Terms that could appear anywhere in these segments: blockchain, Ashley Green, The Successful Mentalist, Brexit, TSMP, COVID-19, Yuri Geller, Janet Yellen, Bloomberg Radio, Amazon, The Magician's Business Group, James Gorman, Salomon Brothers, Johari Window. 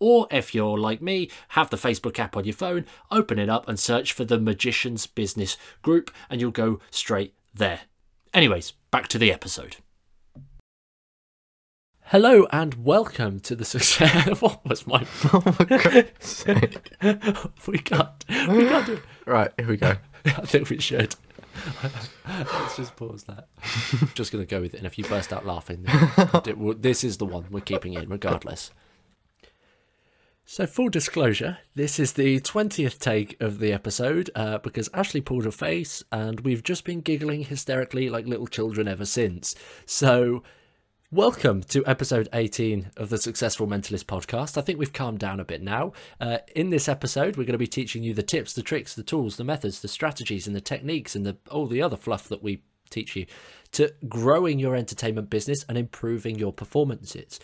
Or if you're like me, have the Facebook app on your phone, open it up and search for The Magician's Business Group and you'll go straight there. Anyways, back to the episode. Hello and welcome to the success. What was my? Oh my God! We can't do it. Right, here we go. I think we should. Let's just pause that. Just gonna go with it, and if you burst out laughing, this is the one we're keeping in, regardless. So full disclosure, this is the 20th take of the episode because Ashley pulled her face and we've just been giggling hysterically like little children ever since. So welcome to episode 18 of the Successful Mentalist podcast. I think we've calmed down a bit now. In this episode, we're going to be teaching you the tips, the tricks, the tools, the methods, the strategies and the techniques and all the other fluff that we teach you to growing your entertainment business and improving your performances.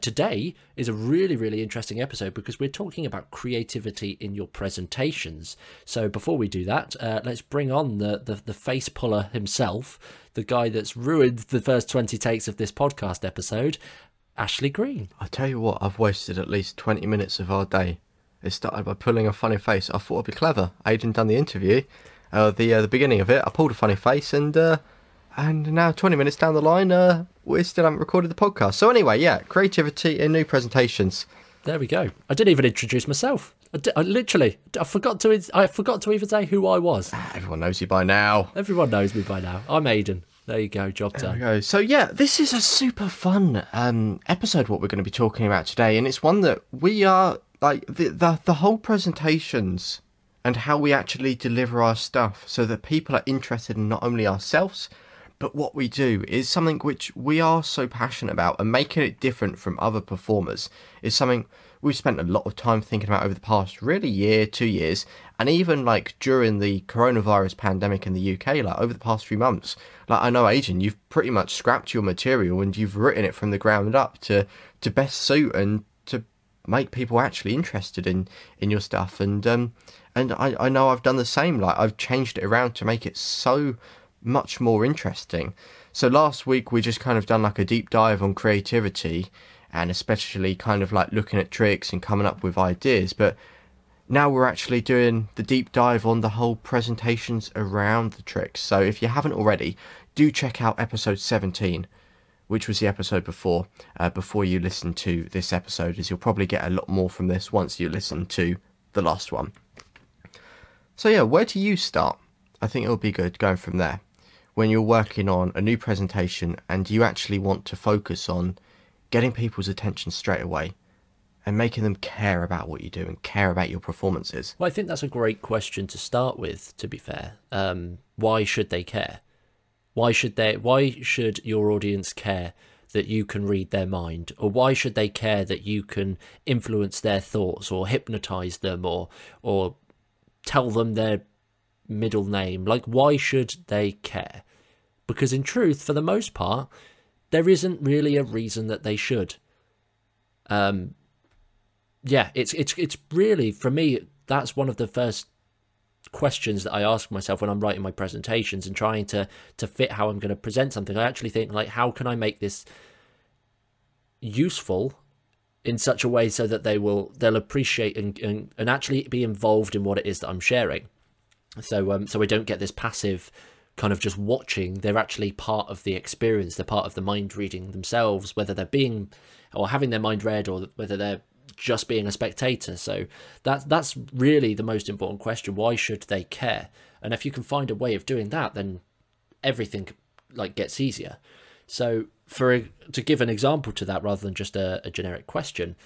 Today is a really, really interesting episode because we're talking about creativity in your presentations. So before we do that, let's bring on the face puller himself, the guy that's ruined the first 20 takes of this podcast episode, Ashley Green. I tell you what, I've wasted at least 20 minutes of our day. It started by pulling a funny face. I thought I'd be clever. Aidan done the interview, the beginning of it. I pulled a funny face and now 20 minutes down the line, we still haven't recorded the podcast. So anyway, yeah, creativity in new presentations. There we go. I didn't even introduce myself. I forgot to even say who I was. Everyone knows you by now. Everyone knows me by now. I'm Aidan. There you go, job done. There we go. So yeah, this is a super fun episode, what we're going to be talking about today. And it's one that we are, like, the whole presentations and how we actually deliver our stuff so that people are interested in not only ourselves, but what we do is something which we are so passionate about, and making it different from other performers is something we've spent a lot of time thinking about over the past really year, 2 years, and even like during the coronavirus pandemic in the UK, like over the past few months. Like I know, Aidan, you've pretty much scrapped your material and you've written it from the ground up to best suit and to make people actually interested in your stuff. And I know I've done the same. Like I've changed it around to make it so much more interesting. So last week we just kind of done like a deep dive on creativity and especially kind of like looking at tricks and coming up with ideas, but now we're actually doing the deep dive on the whole presentations around the tricks. So if you haven't already, do check out episode 17, which was the episode before you listen to this episode, as you'll probably get a lot more from this once you listen to the last one. So yeah, where do you start? I think it'll be good going from there. When you're working on a new presentation and you actually want to focus on getting people's attention straight away and making them care about what you do and care about your performances. Well, I think that's a great question to start with, to be fair. Why should they care? Why should your audience care that you can read their mind? Or why should they care that you can influence their thoughts or hypnotize them or tell them their middle name? Like, why should they care? Because in truth, for the most part, there isn't really a reason that they should. It's really, for me, that's one of the first questions that I ask myself when I'm writing my presentations and trying to fit how I'm going to present something. I actually think, like, how can I make this useful in such a way so that they'll appreciate and actually be involved in what it is that I'm sharing. So I don't get this passive kind of just watching. They're actually part of the experience. They're part of the mind reading themselves, whether they're being or having their mind read or whether they're just being a spectator. So that's really the most important question. Why should they care? And if you can find a way of doing that, then everything like gets easier. So to give an example to that rather than just a generic question,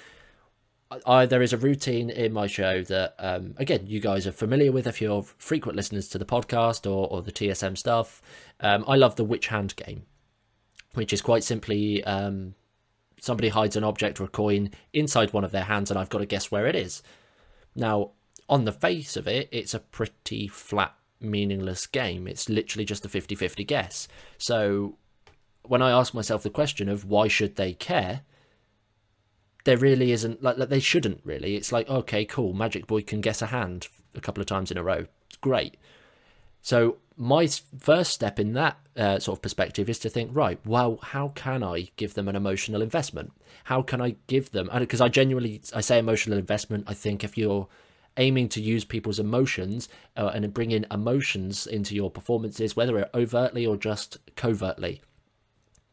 there is a routine in my show that, again, you guys are familiar with if you're frequent listeners to the podcast or the TSM stuff. I love the witch hand game, which is quite simply somebody hides an object or a coin inside one of their hands and I've got to guess where it is. Now, on the face of it, it's a pretty flat, meaningless game. It's literally just a 50-50 guess. So when I ask myself the question of why should they care, there really isn't, like they shouldn't really. It's like, okay, cool, Magic Boy can guess a hand a couple of times in a row. It's great. So my first step in that sort of perspective is to think, right, well, how can I give them an emotional investment? How can I give them, because I say emotional investment, I think if you're aiming to use people's emotions and bring in emotions into your performances, whether overtly or just covertly,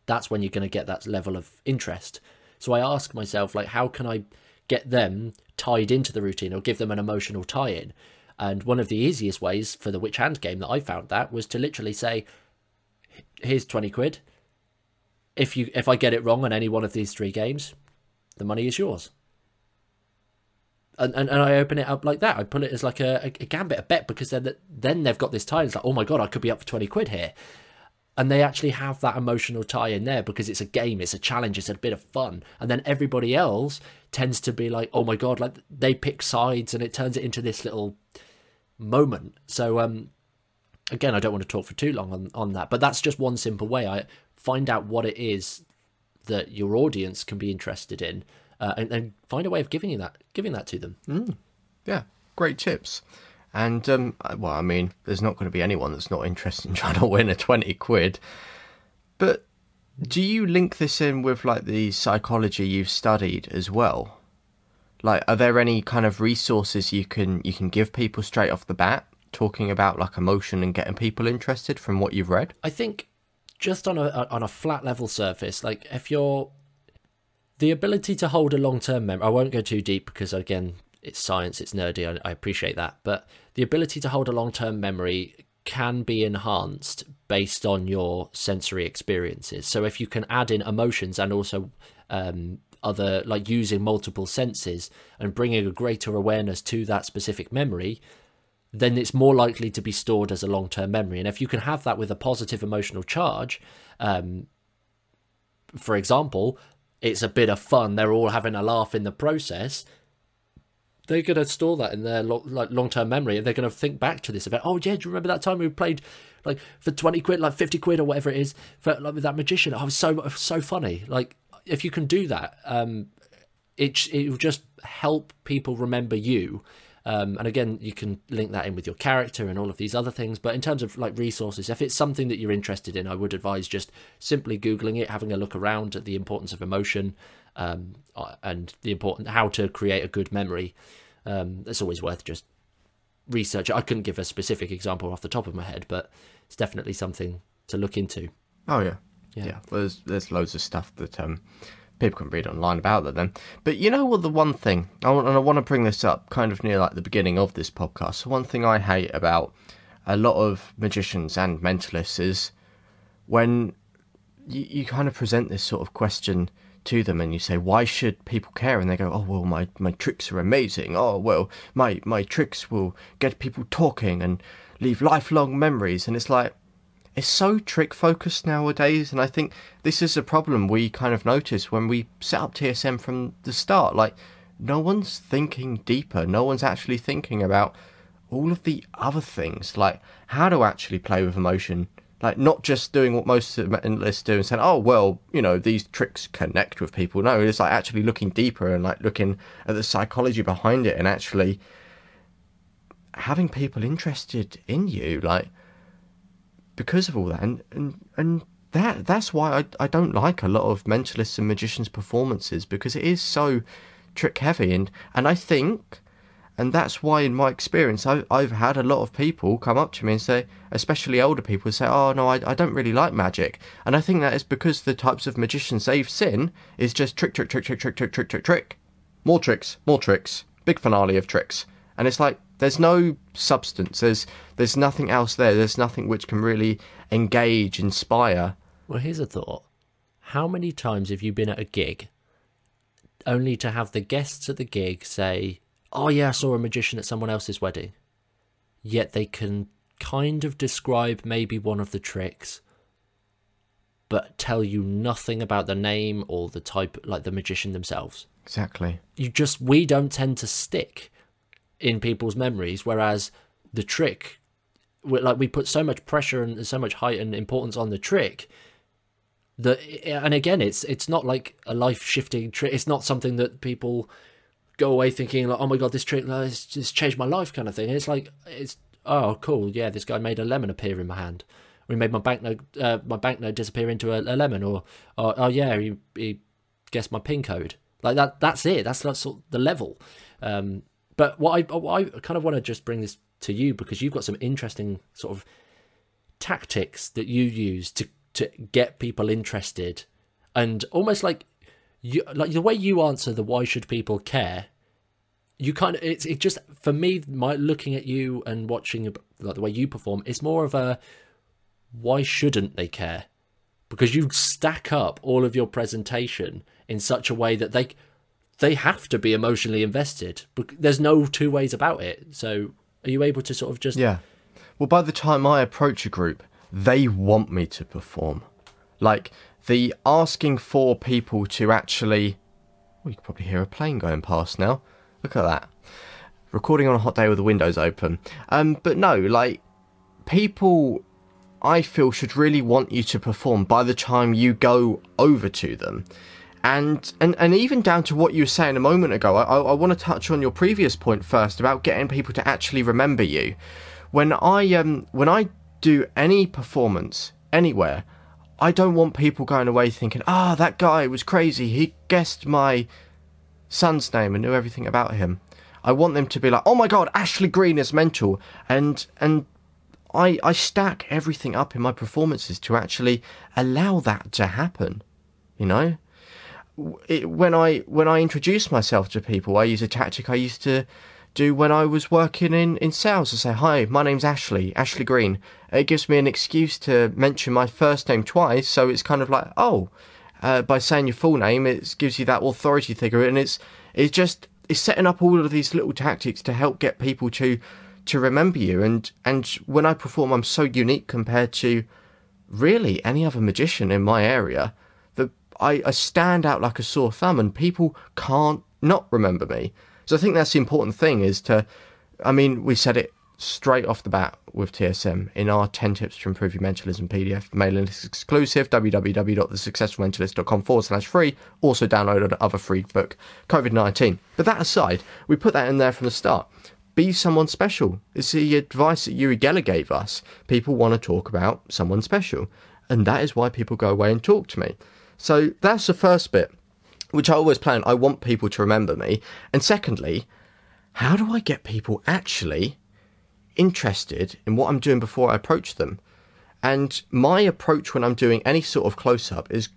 that's when you're going to get that level of interest. So I ask myself, like, how can I get them tied into the routine or give them an emotional tie-in? And one of the easiest ways for the Which Hand game that I found that was to literally say, here's 20 quid. If I get it wrong on any one of these three games, the money is yours. And I open it up like that. I put it as like a gambit, a bet, because then they've got this tie. It's like, oh my God, I could be up for 20 quid here. And they actually have that emotional tie in there because it's a game, it's a challenge, it's a bit of fun. And then everybody else tends to be like, oh my God, like they pick sides and it turns it into this little moment. So again, I don't want to talk for too long on that, but that's just one simple way. I find out what it is that your audience can be interested in, and find a way of giving that to them. Yeah, great tips. And well, I mean, there's not going to be anyone that's not interested in trying to win a 20 quid. But do you link this in with like the psychology you've studied as well? Like, are there any kind of resources you can give people straight off the bat, talking about like emotion and getting people interested from what you've read? I think just on a flat level surface, like if you're the ability to hold a long-term memory, I won't go too deep because again, it's science, it's nerdy, I appreciate that, but the ability to hold a long-term memory can be enhanced based on your sensory experiences. So if you can add in emotions and also other, like using multiple senses and bringing a greater awareness to that specific memory, then it's more likely to be stored as a long-term memory. And if you can have that with a positive emotional charge, for example, it's a bit of fun, they're all having a laugh in the process, they're going to store that in their long-term memory, and they're going to think back to this event. Oh yeah, do you remember that time we played like for 20 quid, like 50 quid or whatever it is, for, like, with that magician? Oh, it was so funny. Like, if you can do that, it will just help people remember you. And again, you can link that in with your character and all of these other things. But in terms of like resources, if it's something that you're interested in, I would advise just simply Googling it, having a look around at the importance of emotion, and how to create a good memory. It's always worth just research. I couldn't give a specific example off the top of my head, but it's definitely something to look into. Oh yeah. Yeah. Well, there's loads of stuff that people can read online about that then. But you know what, the one thing, and I want to bring this up kind of near like the beginning of this podcast, so one thing I hate about a lot of magicians and mentalists is when you kind of present this sort of question to them and you say, why should people care? And they go, oh, well, my tricks are amazing. Oh, well, my tricks will get people talking and leave lifelong memories. And it's like, it's so trick focused nowadays, and I think this is a problem we kind of noticed when we set up TSM from the start. Like, no one's thinking deeper, no one's actually thinking about all of the other things, like how to actually play with emotion, like not just doing what most mentalists do and saying, oh well, you know, these tricks connect with people. No, it's like actually looking deeper and like looking at the psychology behind it and actually having people interested in you, like, because of all that. And that's why I don't like a lot of mentalists and magicians' performances, because it is so trick heavy. And I think, and that's why in my experience I've had a lot of people come up to me and say, especially older people, say, oh no, I don't really like magic. And I think that is because the types of magicians they've seen is just trick, more tricks, big finale of tricks. And it's like, there's no substance. There's nothing else there. There's nothing which can really engage, inspire. Well, here's a thought. How many times have you been at a gig only to have the guests at the gig say, oh yeah, I saw a magician at someone else's wedding, yet they can kind of describe maybe one of the tricks but tell you nothing about the name or the type, like the magician themselves? Exactly. We don't tend to stick in people's memories. Whereas the trick, like, we put so much pressure and so much height and importance on the trick that, and again, it's not like a life shifting trick. It's not something that people go away thinking like, oh my God, this trick, it's just changed my life kind of thing. And it's like, it's, oh cool, yeah, this guy made a lemon appear in my hand. We made my banknote disappear into a lemon, or oh yeah, he guessed my PIN code. Like that. That's it. That's sort of the level. But what I kind of want to just bring this to you, because you've got some interesting sort of tactics that you use to get people interested, and almost like you, like the way you answer the why should people care. You kind of, it just, for me, my looking at you and watching like the way you perform, it's more of a why shouldn't they care? Because you stack up all of your presentation in such a way that they have to be emotionally invested. There's no two ways about it. So are you able to sort of just... Yeah. Well, by the time I approach a group, they want me to perform. Like, the asking for people to actually... Well, you can probably hear a plane going past now. Look at that. Recording on a hot day with the windows open. But no, like, people... I feel should really want you to perform by the time you go over to them. And even down to what you were saying a moment ago, I want to touch on your previous point first about getting people to actually remember you. When I do any performance anywhere, I don't want people going away thinking, ah, that guy was crazy, he guessed my son's name and knew everything about him. I want them to be like, oh my God, Ashley Green is mental, and I stack everything up in my performances to actually allow that to happen, you know? When I introduce myself to people, I use a tactic I used to do when I was working in sales. I say, hi, my name's Ashley Green. It gives me an excuse to mention my first name twice, so it's kind of like, by saying your full name, it gives you that authority figure, and it's setting up all of these little tactics to help get people to remember you, and when I perform, I'm so unique compared to really any other magician in my area that I stand out like a sore thumb, and people can't not remember me. So I think that's the important thing, is to, I mean, we said it straight off the bat with TSM in our 10 tips to improve your mentalism PDF, mailing list exclusive, www.thesuccessfulmentalist.com/free, also download our other free book, COVID-19. But that aside, we put that in there from the start. Be someone special. It's the advice that Yuri Geller gave us. People want to talk about someone special. And that is why people go away and talk to me. So that's the first bit, which I always plan. I want people to remember me. And secondly, how do I get people actually interested in what I'm doing before I approach them? And my approach when I'm doing any sort of close-up is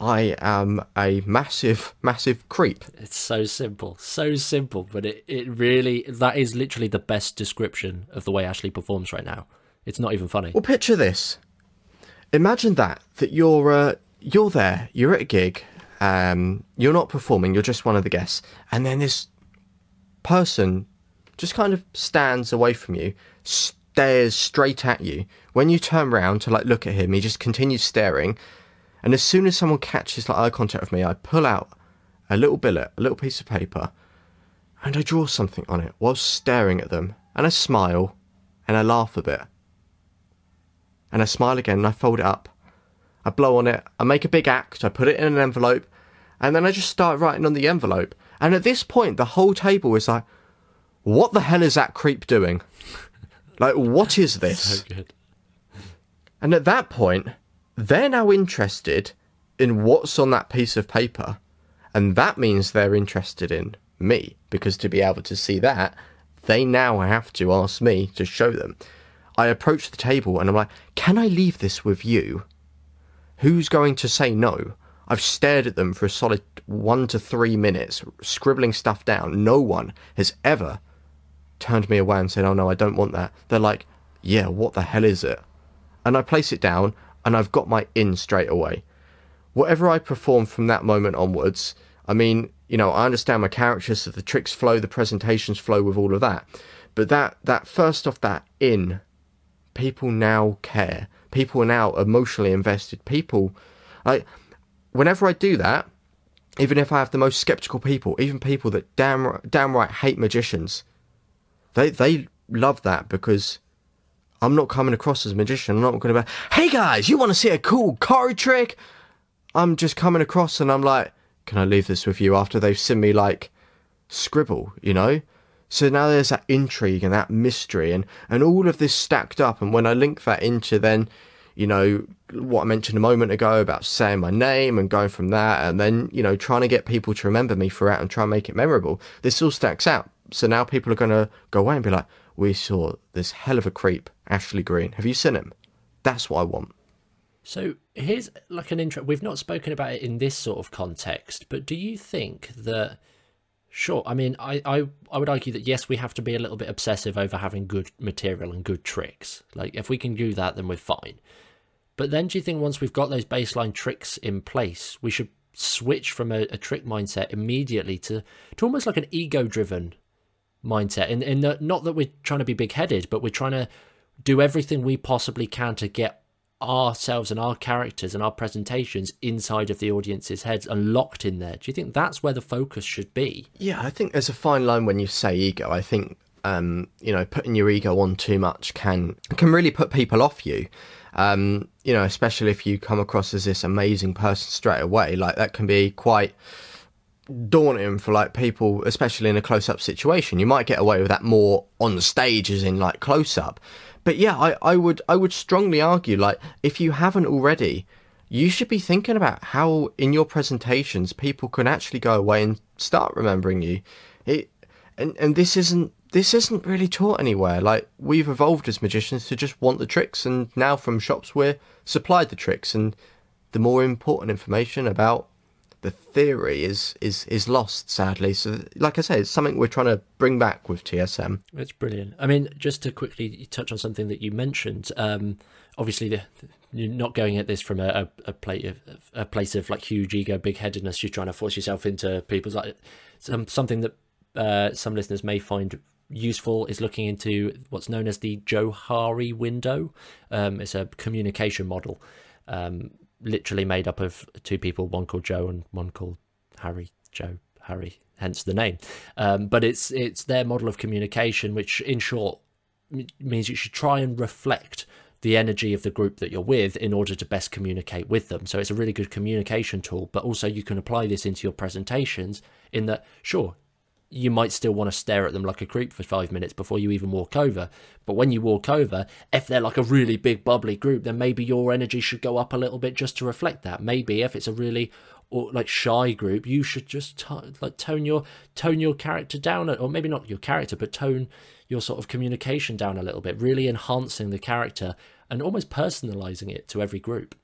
I am a massive, massive creep. It's so simple, but it really, that is literally the best description of the way Ashley performs right now. It's not even funny. Well, picture this. Imagine that you're there, you're at a gig, you're not performing, you're just one of the guests, and then this person just kind of stands away from you, stares straight at you. When you turn around to like look at him, he just continues staring. And as soon as someone catches like eye contact with me, I pull out a little billet, a little piece of paper, and I draw something on it while staring at them. And I smile, and I laugh a bit. And I smile again, and I fold it up. I blow on it, I make a big act, I put it in an envelope, and then I just start writing on the envelope. And at this point, the whole table is like, what the hell is that creep doing? Like, what is this? So good. And at that point... they're now interested in what's on that piece of paper, and that means they're interested in me, because to be able to see that, they now have to ask me to show them. I approach the table and I'm like, can I leave this with you? Who's going to say no? I've stared at them for a solid 1 to 3 minutes, scribbling stuff down. No one has ever turned me away and said, oh no, I don't want that. They're like, yeah, what the hell is it? And I place it down, and I've got my in straight away. Whatever I perform from that moment onwards, I mean, you know, I understand my characters, so the tricks flow, the presentations flow with all of that. But that first off, that in, people now care. People are now emotionally invested. People, like, whenever I do that, even if I have the most skeptical people, even people that downright hate magicians, They love that because I'm not coming across as a magician. I'm not going to be, hey guys, you want to see a cool card trick? I'm just coming across and I'm like, can I leave this with you after they've seen me like scribble, you know? So now there's that intrigue and that mystery and all of this stacked up. And when I link that into then, you know, what I mentioned a moment ago about saying my name and going from that and then, you know, trying to get people to remember me throughout and try and make it memorable, this all stacks out. So now people are going to go away and be like, we saw this hell of a creep, Ashley Green. Have you seen him? That's what I want. So here's like an intro. We've not spoken about it in this sort of context, but do you think that, sure, I mean, I would argue that, yes, we have to be a little bit obsessive over having good material and good tricks. Like, if we can do that, then we're fine. But then do you think once we've got those baseline tricks in place, we should switch from a trick mindset immediately to almost like an ego-driven mindset? And not that we're trying to be big-headed, but we're trying to do everything we possibly can to get ourselves and our characters and our presentations inside of the audience's heads and locked in there. Do you think that's where the focus should be? Yeah, I think there's a fine line when you say ego. I think, you know, putting your ego on too much can really put people off you. You know, especially if you come across as this amazing person straight away, like that can be quite daunting for like people, especially in a close-up situation. You might get away with that more on stage as in like close-up. But yeah, I would strongly argue, like, if you haven't already, you should be thinking about how in your presentations people can actually go away and start remembering you. And this isn't really taught anywhere. Like, we've evolved as magicians to just want the tricks, and now from shops we're supplied the tricks, and the more important information about the theory is lost, sadly. So, like I say, it's something we're trying to bring back with TSM. That's brilliant. I mean, just to quickly touch on something that you mentioned, obviously you're not going at this from a place of like huge ego, big-headedness. You're trying to force yourself into people's, like, something that some listeners may find useful is looking into what's known as the Johari Window. It's a communication model, literally made up of two people, one called Joe and one called Harry. Joe, Harry, hence the name. But it's their model of communication, which in short means you should try and reflect the energy of the group that you're with in order to best communicate with them. So it's a really good communication tool, but also you can apply this into your presentations in that, sure, you might still want to stare at them like a creep for 5 minutes before you even walk over. But when you walk over, if they're like a really big bubbly group, then maybe your energy should go up a little bit just to reflect that. Maybe if it's a really or like shy group, you should just tone your character down, or maybe not your character, but tone your sort of communication down a little bit, really enhancing the character and almost personalizing it to every group.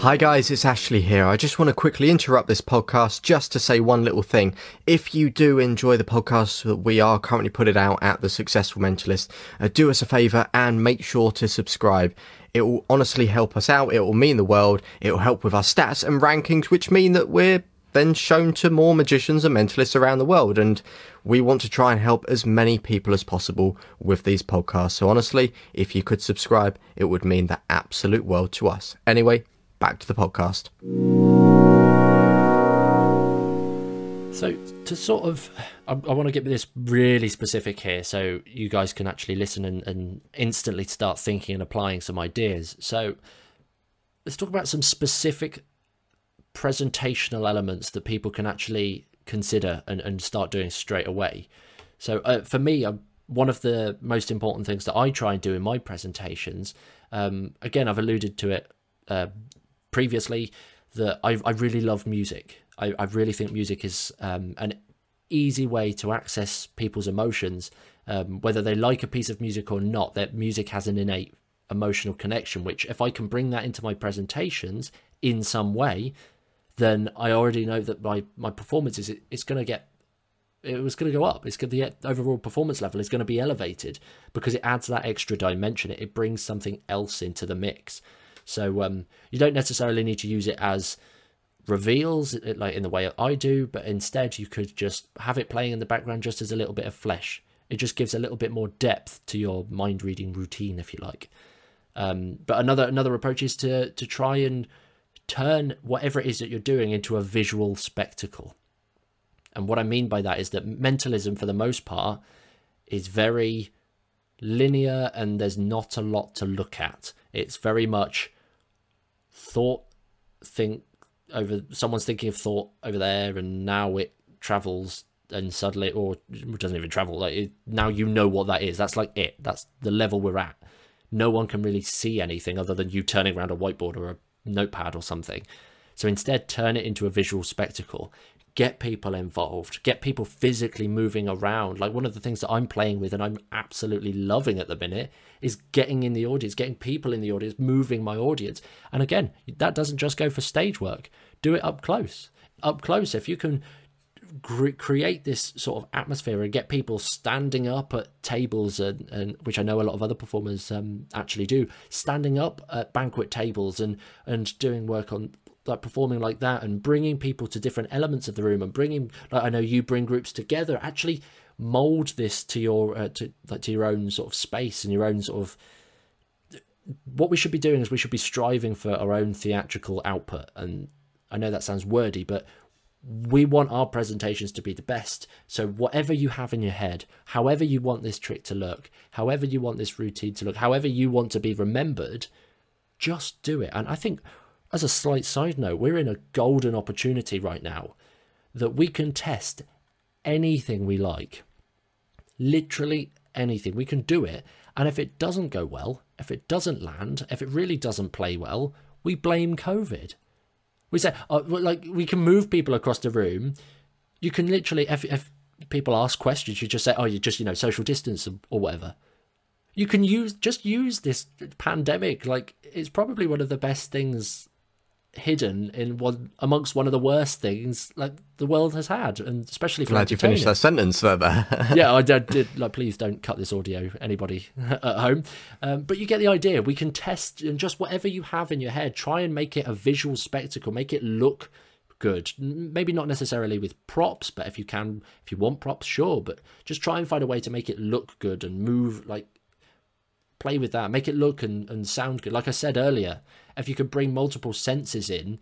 Hi guys, it's Ashley here. I just want to quickly interrupt this podcast just to say one little thing. If you do enjoy the podcast that we are currently putting out at The Successful Mentalist, do us a favour and make sure to subscribe. It will honestly help us out. It will mean the world. It will help with our stats and rankings, which mean that we're then shown to more magicians and mentalists around the world. And we want to try and help as many people as possible with these podcasts. So honestly, if you could subscribe, it would mean the absolute world to us. Anyway, back to the podcast. So to sort of, I want to get this really specific here so you guys can actually listen and instantly start thinking and applying some ideas. So let's talk about some specific presentational elements that people can actually consider and start doing straight away. So for me, one of the most important things that I try and do in my presentations, again, I've alluded to it previously, that I really love music. I really think music is an easy way to access people's emotions, whether they like a piece of music or not. That music has an innate emotional connection, which if I can bring that into my presentations in some way, then I already know that my performance is it was going to go up. It's going to get, the overall performance level is going to be elevated because it adds that extra dimension. It brings something else into the mix. So you don't necessarily need to use it as reveals, like in the way I do, but instead you could just have it playing in the background just as a little bit of flesh. It just gives a little bit more depth to your mind reading routine, if you like. But another approach is to try and turn whatever it is that you're doing into a visual spectacle. And what I mean by that is that mentalism, for the most part, is very linear and there's not a lot to look at. It's very much thought, think over, someone's thinking of thought over there and now it travels and suddenly, or it doesn't even travel, like it, now you know what that is. That's like it. That's the level we're at. No one can really see anything other than you turning around a whiteboard or a notepad or something. So instead, turn it into a visual spectacle. Get people involved. Get people physically moving around. Like one of the things that I'm playing with and I'm absolutely loving at the minute is getting in the audience, getting people in the audience, moving my audience. And again, that doesn't just go for stage work. Do it up close. Up close, if you can create this sort of atmosphere and get people standing up at tables, and which I know a lot of other performers actually do, standing up at banquet tables and doing work on, like, performing like that and bringing people to different elements of the room and bringing, like, I know you bring groups together. Actually mold this to your to your own sort of space and your own sort of, what we should be doing is we should be striving for our own theatrical output. And I know that sounds wordy, but we want our presentations to be the best. So whatever you have in your head, however you want this trick to look, however you want this routine to look, however you want to be remembered, just do it. And I think, as a slight side note, we're in a golden opportunity right now that we can test anything we like, literally anything. We can do it. And if it doesn't go well, if it doesn't land, if it really doesn't play well, we blame COVID. We say, like, we can move people across the room. You can literally, if people ask questions, you just say, oh, you just, you know, social distance or whatever. You can use this pandemic. Like, it's probably one of the best things hidden in amongst one of the worst things like the world has had, and especially glad you finished that sentence further. Yeah, I did. Like, please don't cut this audio, anybody at home, but you get the idea. We can test, and just whatever you have in your head, try and make it a visual spectacle, make it look good. Maybe not necessarily with props, but if you can, if you want props, sure, but just try and find a way to make it look good and move, like, play with that, make it look and sound good. Like I said earlier, if you can bring multiple senses in,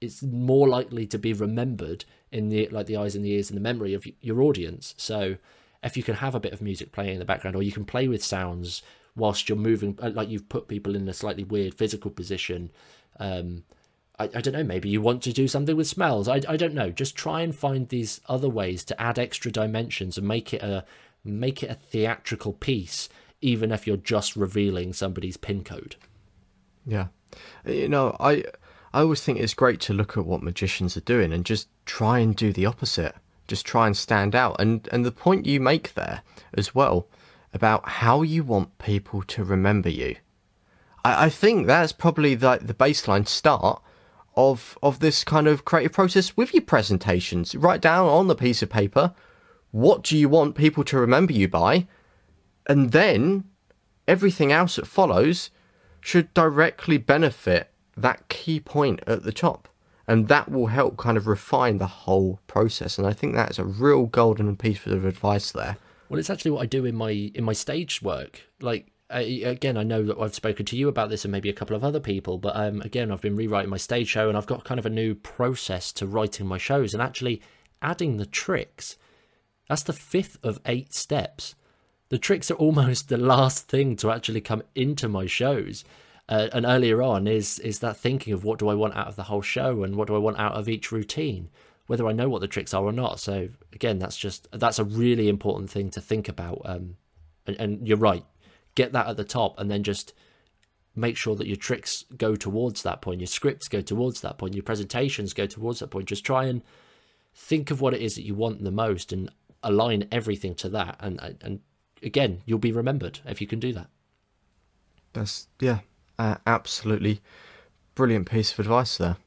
it's more likely to be remembered in the, like, the eyes and the ears and the memory of your audience. So if you can have a bit of music playing in the background, or you can play with sounds whilst you're moving, like you've put people in a slightly weird physical position, I don't know, maybe you want to do something with smells, I don't know. Just try and find these other ways to add extra dimensions and make it a theatrical piece, even if you're just revealing somebody's PIN code. Yeah. You know, I always think it's great to look at what magicians are doing and just try and do the opposite. Just try and stand out. And the point you make there as well about how you want people to remember you. I think that's probably the baseline start of this kind of creative process with your presentations. Write down on the piece of paper, what do you want people to remember you by? And then everything else that follows should directly benefit that key point at the top. And that will help kind of refine the whole process. And I think that's a real golden piece of advice there. Well, it's actually what I do in my stage work. Like, again, I know that I've spoken to you about this and maybe a couple of other people, but again, I've been rewriting my stage show and I've got kind of a new process to writing my shows and actually adding the tricks. That's the fifth of 8 steps. The tricks are almost the last thing to actually come into my shows. And earlier on is that thinking of what do I want out of the whole show and what do I want out of each routine, whether I know what the tricks are or not. So again, that's a really important thing to think about. And you're right, get that at the top and then just make sure that your tricks go towards that point, your scripts go towards that point, your presentations go towards that point. Just try and think of what it is that you want the most and align everything to that, and again, you'll be remembered if you can do that. That's, yeah, absolutely brilliant piece of advice there.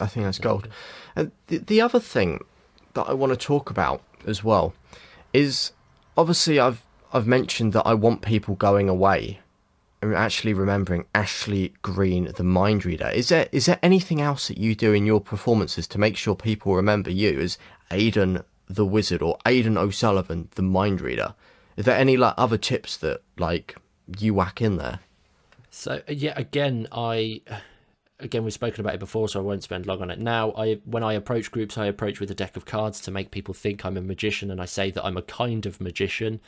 I think that's gold. And the other thing that I want to talk about as well is, obviously, I've mentioned that I want people going away and actually remembering Ashley Green, the mind reader. Is there anything else that you do in your performances to make sure people remember you as Aidan the Wizard or Aidan O'Sullivan, the mind reader? Is there any other tips that you whack in there? So yeah, again, I Again, we've spoken about it before, so I won't spend long on it now. When I approach groups, I approach with a deck of cards to make people think I'm a magician, and I say that I'm a kind of magician.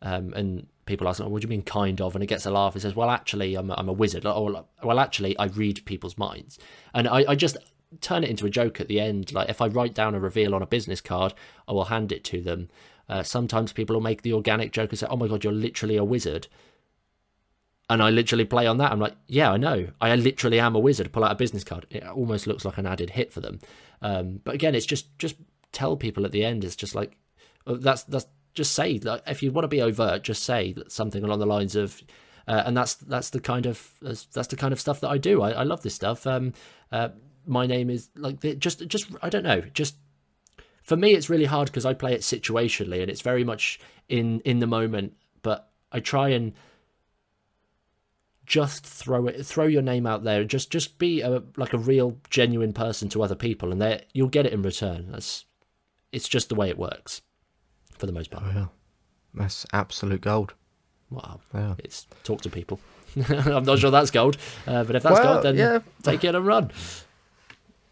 And people ask, oh, what do you mean kind of? And it gets a laugh. It says, well, actually, I'm a wizard. Or, well, actually, I read people's minds. And I just turn it into a joke at the end. Like, if I write down a reveal on a business card, I will hand it to them. Sometimes people will make the organic joke and say, oh, my God, you're literally a wizard. And I literally play on that. I'm like, yeah, I know. I literally am a wizard. Pull out a business card. It almost looks like an added hit for them. But again, it's just tell people at the end. It's just like, that's just say, like, if you want to be overt, just say something along the lines of, and that's the kind of stuff that I do. I love this stuff. My name is like, just I don't know. Just for me, it's really hard because I play it situationally and it's very much in the moment. But I try and just throw your name out there and just be like a real genuine person to other people, and there you'll get it in return. It's just the way it works for the most part. Oh, yeah. That's absolute gold. Wow. Yeah. It's talk to people. I'm not sure that's gold, but if that's gold, then yeah. Take it and run.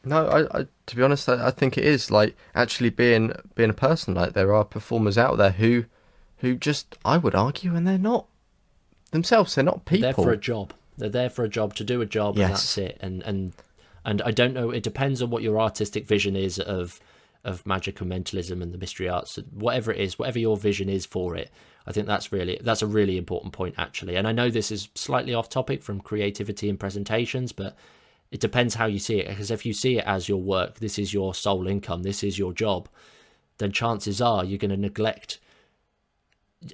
No, I to be honest, I think it is like actually being a person. Like, there are performers out there who just, I would argue, and they're not themselves. They're not people. They're there for a job. They're there for a job, to do a job, yes. And that's it. And I don't know. It depends on what your artistic vision is of magic and mentalism and the mystery arts, whatever it is, whatever your vision is for it. I think that's a really important point, actually. And I know this is slightly off topic from creativity and presentations, but it depends how you see it. Because if you see it as your work, this is your sole income, this is your job, then chances are you're going to neglect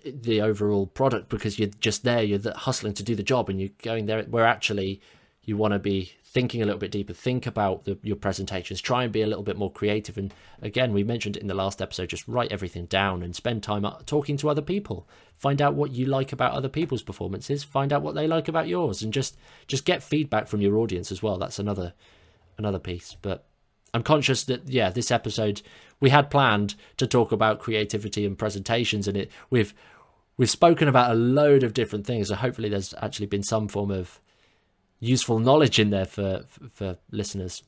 the overall product because you're just there, you're hustling to do the job, and you're going there where actually you want to be thinking a little bit deeper. Think about your presentations, try and be a little bit more creative. And again, we mentioned it in the last episode, just write everything down and spend time talking to other people. Find out what you like about other people's performances, find out what they like about yours, and just get feedback from your audience as well. That's another piece. But I'm conscious that, yeah, this episode we had planned to talk about creativity and presentations, and we've spoken about a load of different things. So hopefully there's actually been some form of useful knowledge in there for listeners.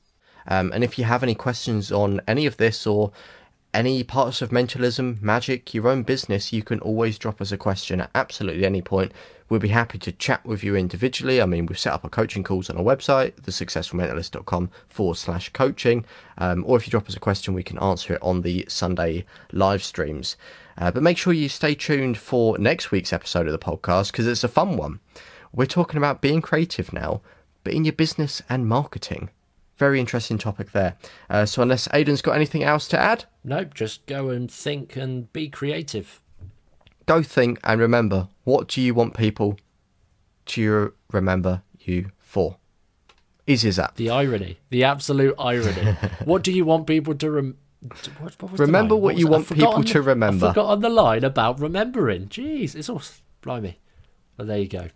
And if you have any questions on any of this or any parts of mentalism, magic, your own business, you can always drop us a question at absolutely any point. We'll be happy to chat with you individually. I mean, we've set up our coaching calls on our website, thesuccessfulmentalist.com/coaching. Or if you drop us a question, we can answer it on the Sunday live streams. But make sure you stay tuned for next week's episode of the podcast, because it's a fun one. We're talking about being creative now, but in your business and marketing. Very interesting topic there. So unless Aidan's got anything else to add? Nope, just go and think and be creative. Go think, and remember, what do you want people to remember you for? Easy as that. The irony. The absolute irony. What do you want people to remember? Remember what you want people to remember. I forgot on the line about remembering. Jeez, it's all blimey. Well, there you go.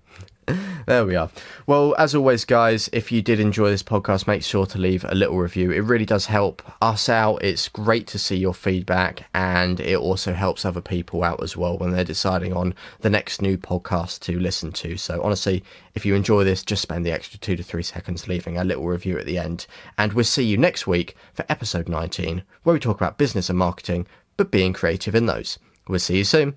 There we are. Well, as always, guys, if you did enjoy this podcast, make sure to leave a little review. It really does help us out. It's great to see your feedback, and it also helps other people out as well when they're deciding on the next new podcast to listen to. So honestly, if you enjoy this, just spend the extra 2 to 3 seconds leaving a little review at the end. And we'll see you next week for episode 19, where we talk about business and marketing, but being creative in those. We'll see you soon.